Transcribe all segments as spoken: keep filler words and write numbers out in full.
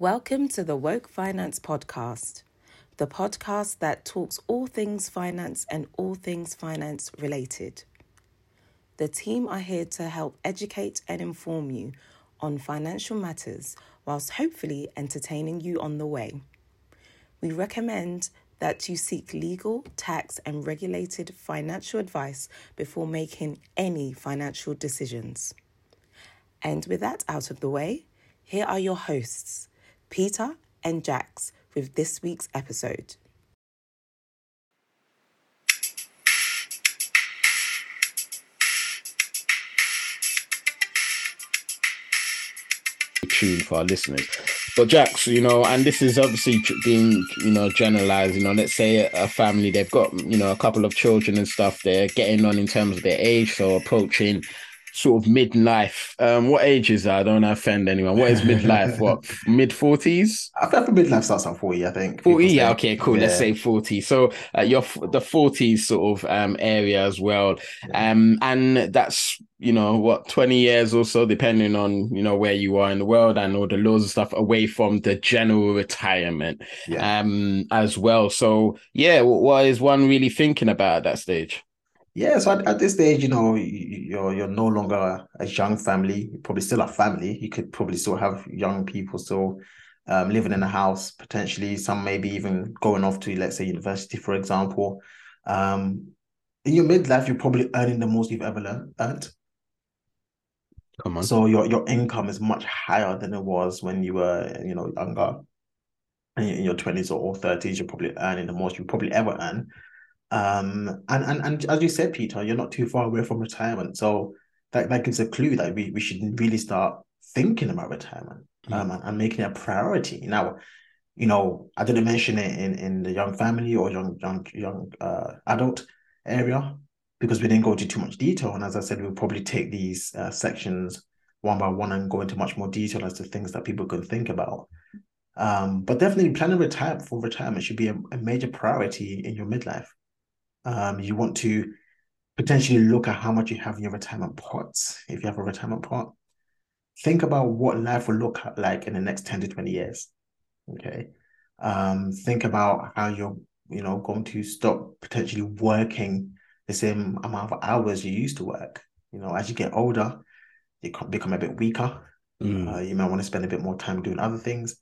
Welcome to the Woke Finance Podcast, the podcast that talks all things finance and all things finance related. The team are here to help educate and inform you on financial matters whilst hopefully entertaining you on the way. We recommend that you seek legal, tax and regulated financial advice before making any financial decisions. And with that out of the way, here are your hosts, Peter and Jax, with this week's episode. Tune for our listeners. But Jax, you know, and this is obviously being, you know, generalized, you know, let's say a family, they've got, you know, a couple of children and stuff, they're getting on in terms of their age, so approaching sort of midlife. Um, what age is that? I don't offend anyone. What is midlife? What, mid forties? I think midlife starts at forty. I think forty. Yeah. Okay. Cool. Yeah. Let's say forty. So uh, you're f- the forties sort of um area as well. Yeah. Um, and that's, you know, what, twenty years or so, depending on, you know, where you are in the world and all the laws and stuff, away from the general retirement. Yeah. Um, as well. So yeah, what is one really thinking about at that stage? Yeah, so at, at this stage, you know, you're you're no longer a young family. You're probably still a family. You could probably still have young people still um, living in a house, potentially some maybe even going off to, let's say, university, for example. Um, in your midlife, you're probably earning the most you've ever earned. Come on. So your, your income is much higher than it was when you were, you know, younger. In your twenties or thirties, you're probably earning the most you probably ever earn. Um and, and and as you said, Peter, you're not too far away from retirement, so that, that gives a clue that we, we should really start thinking about retirement mm. um and, and making it a priority. Now, you know, I didn't mention it in, in the young family or young young young uh, adult area because we didn't go into too much detail. And as I said, we'll probably take these uh, sections one by one and go into much more detail as to things that people can think about. Um, but definitely planning retirement for retirement should be a, a major priority in your midlife. Um, you want to potentially look at how much you have in your retirement pots. If you have a retirement pot, think about what life will look like in the next ten to twenty years. Okay. Um, think about how you're, you know, going to stop potentially working the same amount of hours you used to work. You know, as you get older, you become a bit weaker. Mm. Uh, you might want to spend a bit more time doing other things.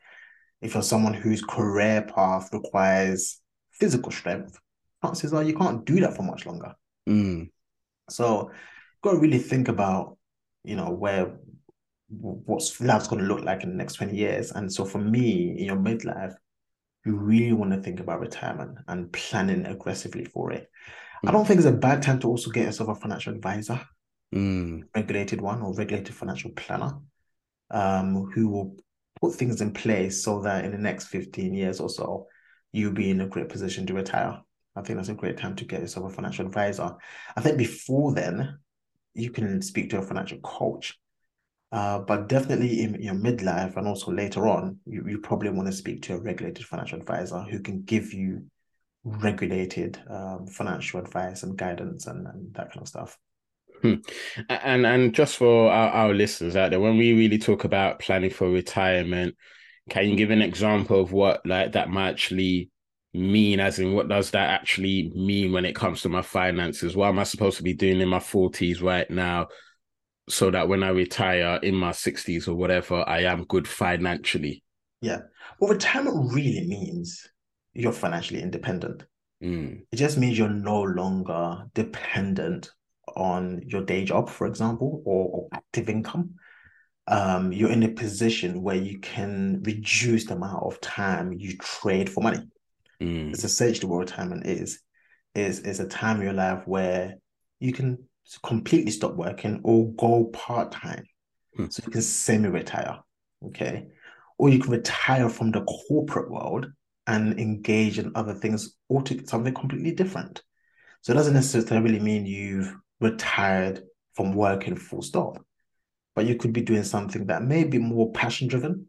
If you're someone whose career path requires physical strength, chances are you can't do that for much longer. Mm. So you've got to really think about, you know, where what's life's going to look like in the next twenty years. And so for me, in your midlife, you really want to think about retirement and planning aggressively for it. Mm. I don't think it's a bad time to also get yourself a financial advisor, mm. regulated one or regulated financial planner, um, who will put things in place so that in the next fifteen years or so, you'll be in a great position to retire. I think that's a great time to get yourself a financial advisor. I think before then, you can speak to a financial coach. Uh, but definitely in your midlife and also later on, you, you probably want to speak to a regulated financial advisor who can give you regulated um, financial advice and guidance and, and that kind of stuff. Hmm. And, and just for our, our listeners out there, when we really talk about planning for retirement, can you give an example of what like that might actually mean, as in what does that actually mean when it comes to my finances? What am I supposed to be doing in my forties right now so that when I retire in my sixties or whatever, I am good financially? Yeah. Well, retirement really means you're financially independent. Mm. It just means you're no longer dependent on your day job, for example, or, or active income. Um, you're in a position where you can reduce the amount of time you trade for money. Mm. It's essentially what retirement is. Is is a time in your life where you can completely stop working or go part-time. Mm. So you can semi-retire, okay? Or you can retire from the corporate world and engage in other things or to something completely different. So it doesn't necessarily mean you've retired from working full stop, but you could be doing something that may be more passion-driven,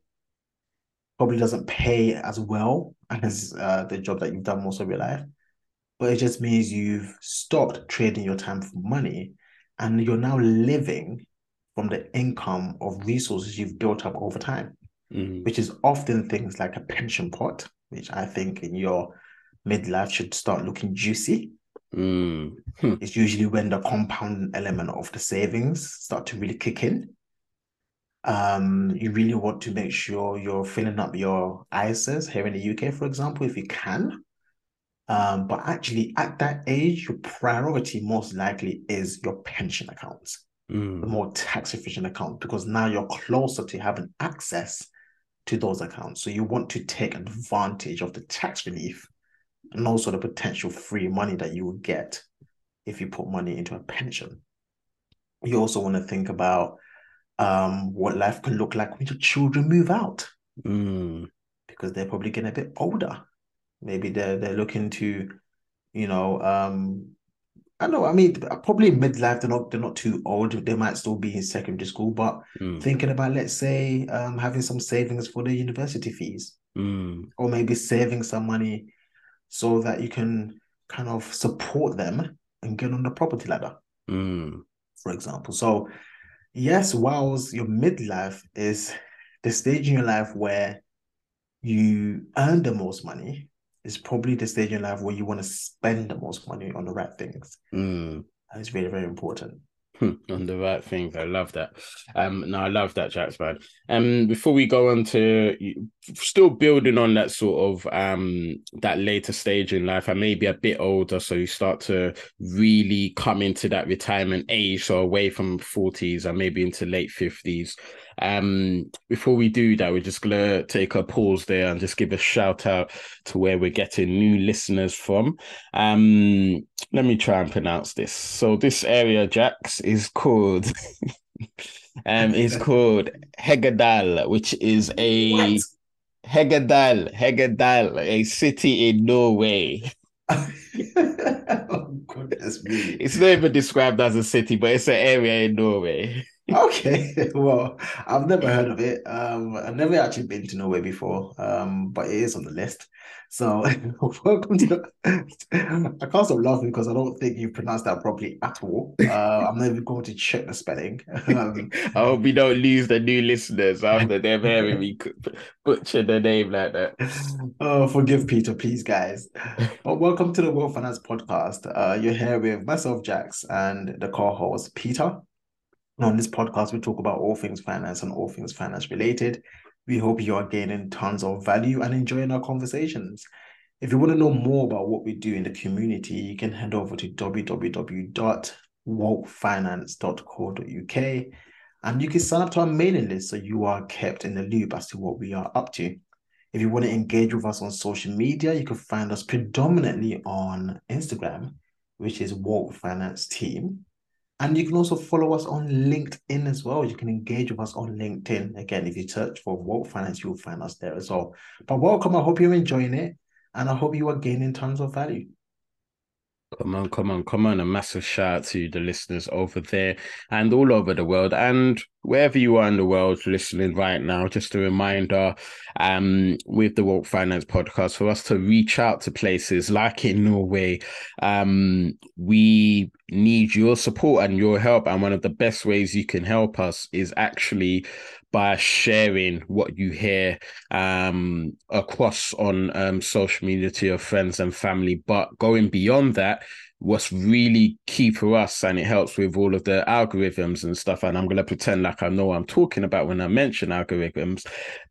probably doesn't pay as well as uh, the job that you've done most of your life. But it just means you've stopped trading your time for money and you're now living from the income of resources you've built up over time. mm. which is often things like a pension pot, which I think in your midlife should start looking juicy. Mm. Hmm. It's usually when the compound element of the savings start to really kick in. Um, you really want to make sure you're filling up your I S As here in the U K, for example, if you can. Um, but actually, at that age, your priority most likely is your pension accounts, mm. the more tax-efficient account, because now you're closer to having access to those accounts. So you want to take advantage of the tax relief and also the potential free money that you will get if you put money into a pension. You also want to think about um, what life can look like when your children move out, mm. because they're probably getting a bit older. Maybe they're, they're looking to, you know, um, I don't know, I mean, probably midlife, they're not, they're not too old. They might still be in secondary school, but mm. thinking about, let's say, um, having some savings for their university fees, mm. or maybe saving some money so that you can kind of support them and get on the property ladder, mm. for example. So yes, whilst your midlife is the stage in your life where you earn the most money, it's probably the stage in life where you want to spend the most money on the right things. Mm. And it's really, very important. On the right things. I love that. Um, no, I love that, Jax, man. Um, before we go on to still building on that sort of um that later stage in life, I may be a bit older, so you start to really come into that retirement age, so away from forties and maybe into late fifties. Um, before we do that, we're just gonna take a pause there and just give a shout out to where we're getting new listeners from. Um, let me try and pronounce this. So this area, Jax, is called um is called Hegedal, which is a what? Hegedal, Hegedal, a city in Norway. Oh, goodness me. It's not even described as a city, but it's an area in Norway. Okay, well, I've never heard of it. Um, I've never actually been to Norway before, um, but it is on the list. So welcome to the... I can't stop laughing because I don't think you pronounced that properly at all. Uh, I'm not even going to check the spelling. Um, I hope we don't lose the new listeners after them hearing me butcher the name like that. Oh, forgive Peter, please, guys. But welcome to the Woke Finance Podcast. Uh, you're here with myself, Jax, and the co-host, Peter. On this podcast, we talk about all things finance and all things finance related. We hope you are gaining tons of value and enjoying our conversations. If you want to know more about what we do in the community, you can head over to w w w dot woke finance dot co dot u k and you can sign up to our mailing list so you are kept in the loop as to what we are up to. If you want to engage with us on social media, you can find us predominantly on Instagram, which is Woke Finance Team. And you can also follow us on LinkedIn as well. You can engage with us on LinkedIn. Again, if you search for Woke Finance, you'll find us there as well. But welcome. I hope you're enjoying it. And I hope you are gaining tons of value. Come on, come on, come on. A massive shout out to the listeners over there and all over the world. And wherever you are in the world listening right now, just a reminder, um, with the Woke Finance Podcast, for us to reach out to places like in Norway, um, we need your support and your help. And one of the best ways you can help us is actually by sharing what you hear um, across on um, social media to your friends and family. But going beyond that, what's really key for us, and it helps with all of the algorithms and stuff, and I'm going to pretend like I know what I'm talking about when I mention algorithms,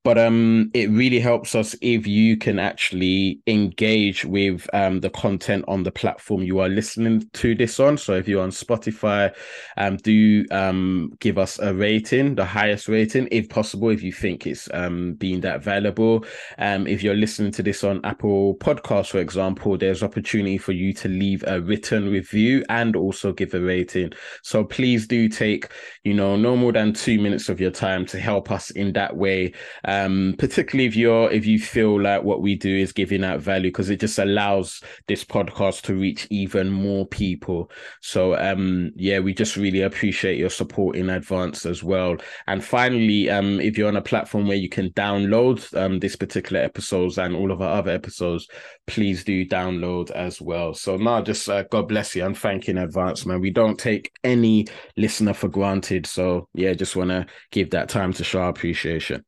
but um, it really helps us if you can actually engage with um, the content on the platform you are listening to this on. So if you're on Spotify, um, do um, give us a rating, the highest rating, if possible, if you think it's um, being that valuable. Um, if you're listening to this on Apple Podcasts, for example, there's opportunity for you to leave a written written review and also give a rating. So please do take, you know, no more than two minutes of your time to help us in that way. Um, particularly if you're, if you feel like what we do is giving out value, because it just allows this podcast to reach even more people. So um, yeah, we just really appreciate your support in advance as well. And finally, um, if you're on a platform where you can download um, this particular episodes and all of our other episodes, please do download as well. So now just uh, God bless you and thank you in advance, man. We don't take any listener for granted. So yeah, just want to give that time to show our appreciation.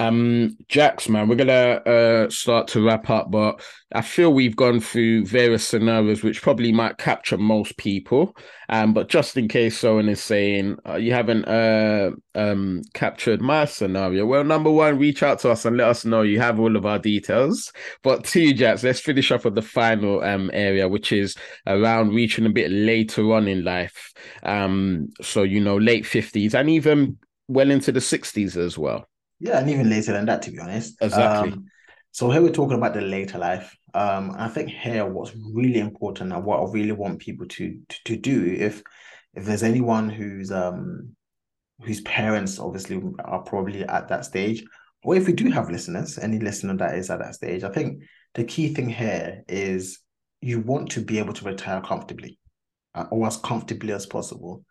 Um, Jax, man, we're going to uh, start to wrap up, but I feel we've gone through various scenarios which probably might capture most people. Um, but just in case someone is saying, uh, you haven't uh, um, captured my scenario, well, number one, reach out to us and let us know you have all of our details. But two, Jax, let's finish off with the final um, area, which is around reaching a bit later on in life. Um, so, you know, late fifties and even well into the sixties as well. Yeah, and even later than that, to be honest. Exactly. Um, so here we're talking about the later life. Um, I think here what's really important and what I really want people to to, to do, if if there's anyone who's um whose parents obviously are probably at that stage, or if we do have listeners, any listener that is at that stage, I think the key thing here is you want to be able to retire comfortably, uh, or as comfortably as possible.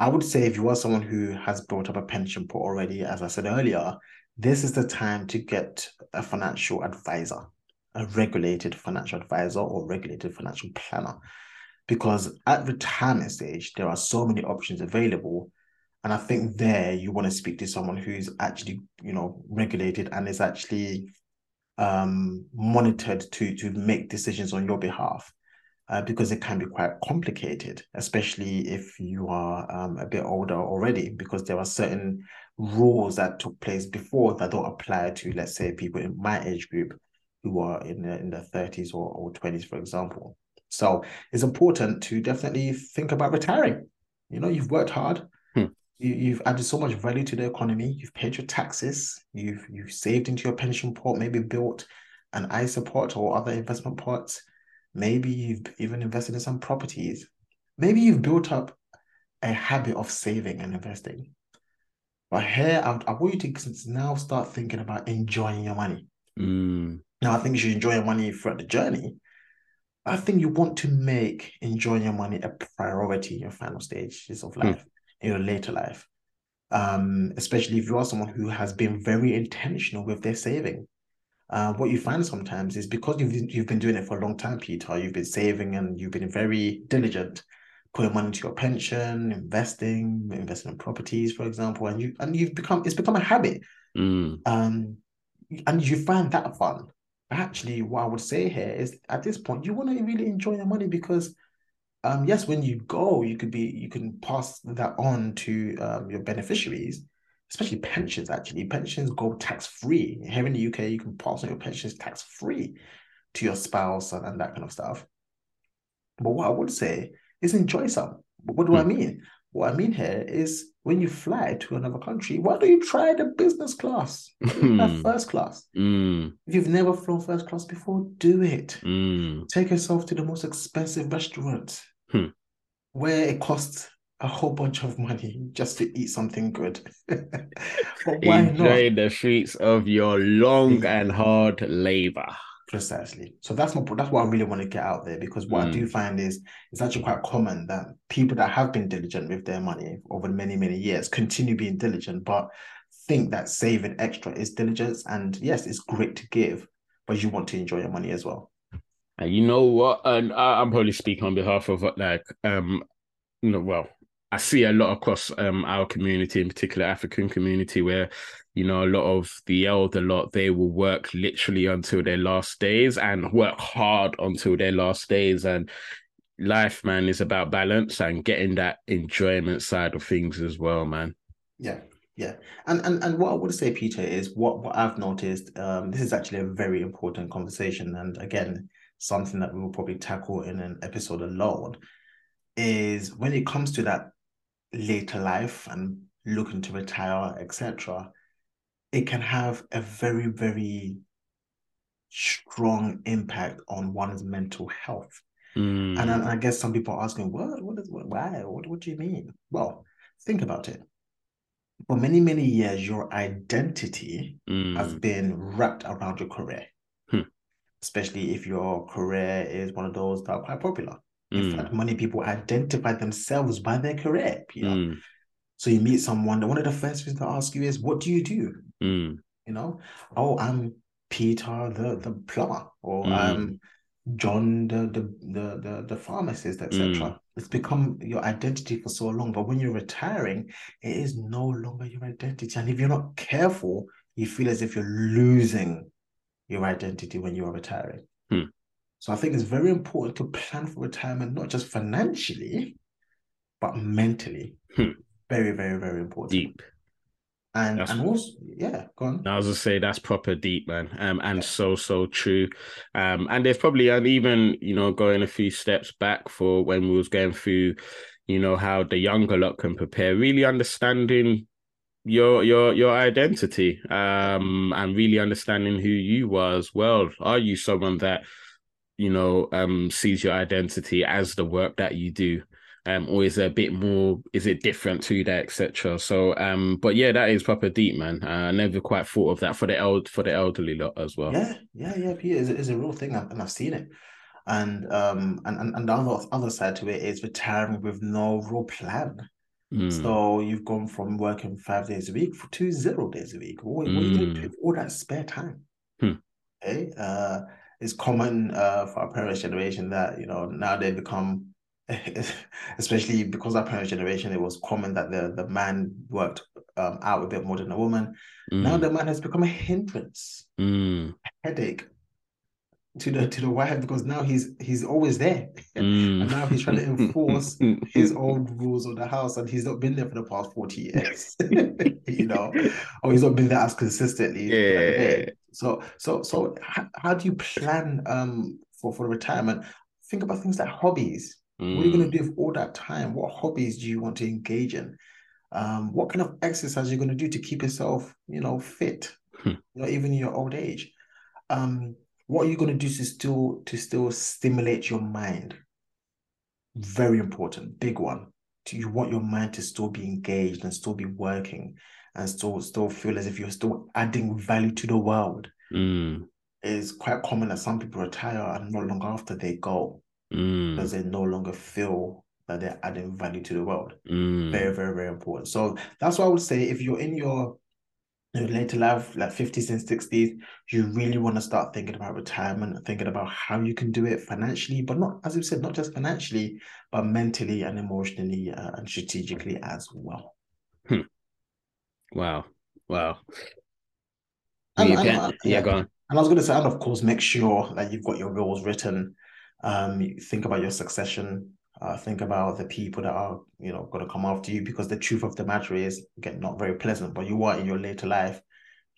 I would say if you are someone who has built up a pension pot already, as I said earlier, this is the time to get a financial advisor, a regulated financial advisor or regulated financial planner, because at retirement stage, there are so many options available. And I think there you want to speak to someone who's actually, you know, regulated and is actually um, monitored to, to make decisions on your behalf. Uh, because it can be quite complicated, especially if you are um, a bit older already, because there are certain rules that took place before that don't apply to, let's say, people in my age group who are in the, in the thirties or, or twenties, for example. So it's important to definitely think about retiring. You know, you've worked hard. Hmm. You, you've added so much value to the economy. You've paid your taxes. You've, you've saved into your pension pot, maybe built an I S A pot or other investment pots. Maybe you've even invested in some properties. Maybe you've built up a habit of saving and investing. But here, I, I want you to now start thinking about enjoying your money. Mm. Now, I think you should enjoy your money throughout the journey. I think you want to make enjoying your money a priority in your final stages of life, mm. in your later life, um, especially if you are someone who has been very intentional with their saving. Uh, what you find sometimes is because you've, you've been doing it for a long time, Peter, you've been saving and you've been very diligent, putting money into your pension, investing, investing in properties, for example, and, you, and you've become, it's become a habit. Mm. Um, and you find that fun. Actually, what I would say here is at this point, you want to really enjoy your money because um, yes, when you go, you could be, you can pass that on to um, your beneficiaries. Especially pensions, actually. Pensions go tax-free. Here in the U K, you can pass on your pensions tax-free to your spouse and, and that kind of stuff. But what I would say is enjoy some. But what do mm. I mean? What I mean here is when you fly to another country, why don't you try the business class, the first class? Mm. If you've never flown first class before, do it. Mm. Take yourself to the most expensive restaurant mm. where it costs a whole bunch of money just to eat something good. But why Enjoy not? The fruits of your long and hard labor. Precisely. So that's my that's what I really want to get out there, because what mm. I do find is it's actually quite common that people that have been diligent with their money over many, many years continue being diligent, but think that saving extra is diligence. And yes, it's great to give, but you want to enjoy your money as well. And you know what? And I, I'm probably speaking on behalf of like um no well. I see a lot across um, our community, in particular African community, where, you know, a lot of the elder lot, they will work literally until their last days and work hard until their last days. And life, man, is about balance and getting that enjoyment side of things as well, man. Yeah, yeah. And and, and what I would say, Peter, is what, what I've noticed, um, this is actually a very important conversation. And again, something that we will probably tackle in an episode alone is when it comes to that later life and looking to retire, et cetera, it can have a very, very strong impact on one's mental health. Mm. And I, I guess some people are asking, what, what is, what, why, what, what do you mean? Well, think about it. For many, many years, your identity mm. has been wrapped around your career, hmm. especially if your career is one of those that are quite popular. In mm. fact, many people identify themselves by their career. You know? mm. So you meet someone, one of the first things they ask you is, what do you do? Mm. You know, oh, I'm Peter the, the plumber, or mm. I'm John the the the, the, the pharmacist, et cetera. Mm. It's become your identity for so long. But when you're retiring, it is no longer your identity. And if you're not careful, you feel as if you're losing your identity when you are retiring. Hmm. So I think it's very important to plan for retirement, not just financially, but mentally. Hmm. Very, very, very important. Deep. And, and also, yeah, go on. I was going to say, that's proper deep, man. Um, and yeah. so, so true. Um, and there's probably, and even, you know, going a few steps back for when we was going through, you know, how the younger lot can prepare, really understanding your your your identity, um, and really understanding who you are as well. Are you someone that, you know, um, sees your identity as the work that you do? Um, or is there a bit more, is it different to that, et cetera. So, um, but yeah, that is proper deep, man. Uh, I never quite thought of that for the eld for the elderly lot as well. Yeah, yeah, yeah. It's, it's a real thing, and I've seen it. And um, and and the other other side to it is retiring with no real plan. Mm. So you've gone from working five days a week to zero days a week. What, mm. what are you going to do with all that spare time? Hmm. Okay, uh, it's common uh for our parents' generation that, you know, now they become. Especially because our parents' generation, it was common that the, the man worked um, out a bit more than a woman. Mm. Now the man has become a hindrance, mm. a headache to the to the wife, because now he's he's always there, mm. and now he's trying to enforce his old rules of the house, and he's not been there for the past forty years, you know, or he's not been there as consistently. Yeah. So so so how, how do you plan um for for retirement? Think about things like hobbies. What are you going to do with all that time? What hobbies do you want to engage in? Um, what kind of exercise are you going to do to keep yourself, you know, fit, hmm. you know, even in your old age? Um, what are you going to do to still to still stimulate your mind? Very important, big one. Do you want your mind to still be engaged and still be working and still still feel as if you're still adding value to the world? Mm. It's quite common that some people retire and not long after they go. Mm. Because they no longer feel that they're adding value to the world. Mm. Very, very, very important. So that's why I would say if you're in your, your later life, like fifties and sixties, you really want to start thinking about retirement, thinking about how you can do it financially, but not, as you said, not just financially, but mentally and emotionally uh, and strategically as well. Hmm. Wow. Wow. And, and, and, yeah, go on. And I was going to say, and of course, make sure that you've got your goals written. Um, think about your succession. Uh, think about the people that are, you know, going to come after you. Because the truth of the matter is, again, not very pleasant. But you are in your later life.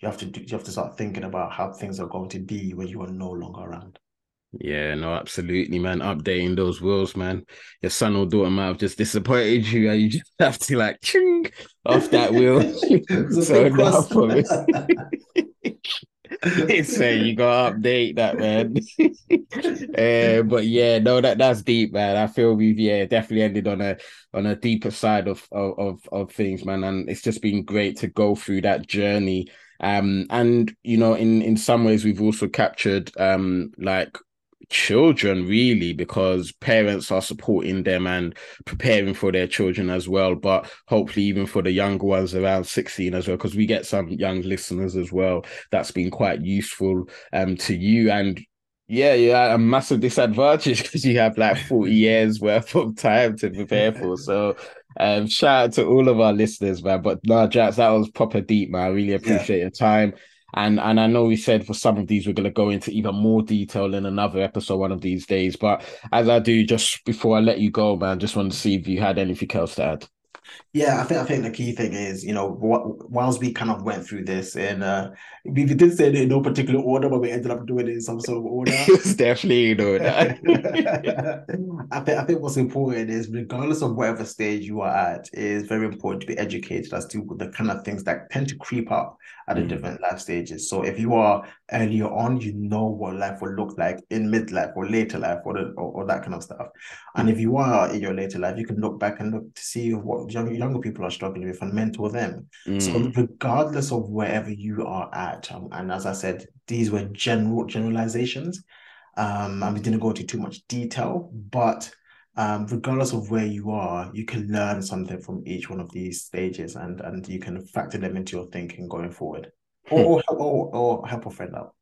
You have to do, you have to start thinking about how things are going to be when you are no longer around. Yeah, no, absolutely, man. Updating those wills, man. Your son or daughter might have just disappointed you, and you just have to like ching off that will. So now for it. So you gotta update that, man. uh, but yeah, no, that that's deep, man. I feel we've yeah definitely ended on a on a deeper side of of of things, man. And it's just been great to go through that journey. Um, and you know, in in some ways, we've also captured um like children really, because parents are supporting them and preparing for their children as well, but hopefully even for the younger ones around sixteen as well, because we get some young listeners as well. That's been quite useful um to you. And yeah, you're at a massive disadvantage because you have like forty years worth of time to prepare for. So um shout out to all of our listeners, man. But no, Jax, that was proper deep, man. I really appreciate yeah. your time. And and I know we said for some of these, we're going to go into even more detail in another episode one of these days. But as I do, just before I let you go, man, just want to see if you had anything else to add. Yeah, I think I think the key thing is, you know, what, whilst we kind of went through this, and uh, we did say it in no particular order, but we ended up doing it in some sort of order. It's definitely in order. I think I think what's important is, regardless of whatever stage you are at, it is very important to be educated as to the kind of things that tend to creep up at mm. the different life stages. So if you are earlier on, you know what life will look like in midlife or later life, or the, or, or that kind of stuff. And if you are in your later life, you can look back and look to see what younger people are struggling with and mentor them. Mm. So regardless of wherever you are at, um, and as I said, these were general generalizations, um, and we didn't go into too much detail, but um, regardless of where you are, you can learn something from each one of these stages, and and you can factor them into your thinking going forward, or, or, or, or help a friend out.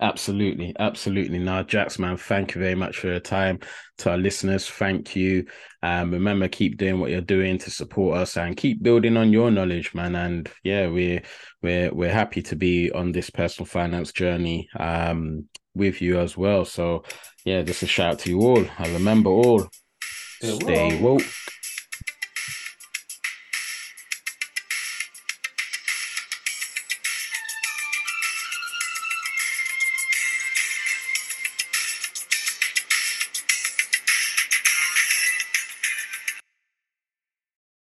Absolutely. Absolutely. Now, Jax, man, thank you very much for your time. To our listeners, thank you. Um, remember, keep doing what you're doing to support us and keep building on your knowledge, man. And yeah, we're, we're, we're happy to be on this personal finance journey um, with you as well. So yeah, just a shout out to you all. And remember all, stay woke.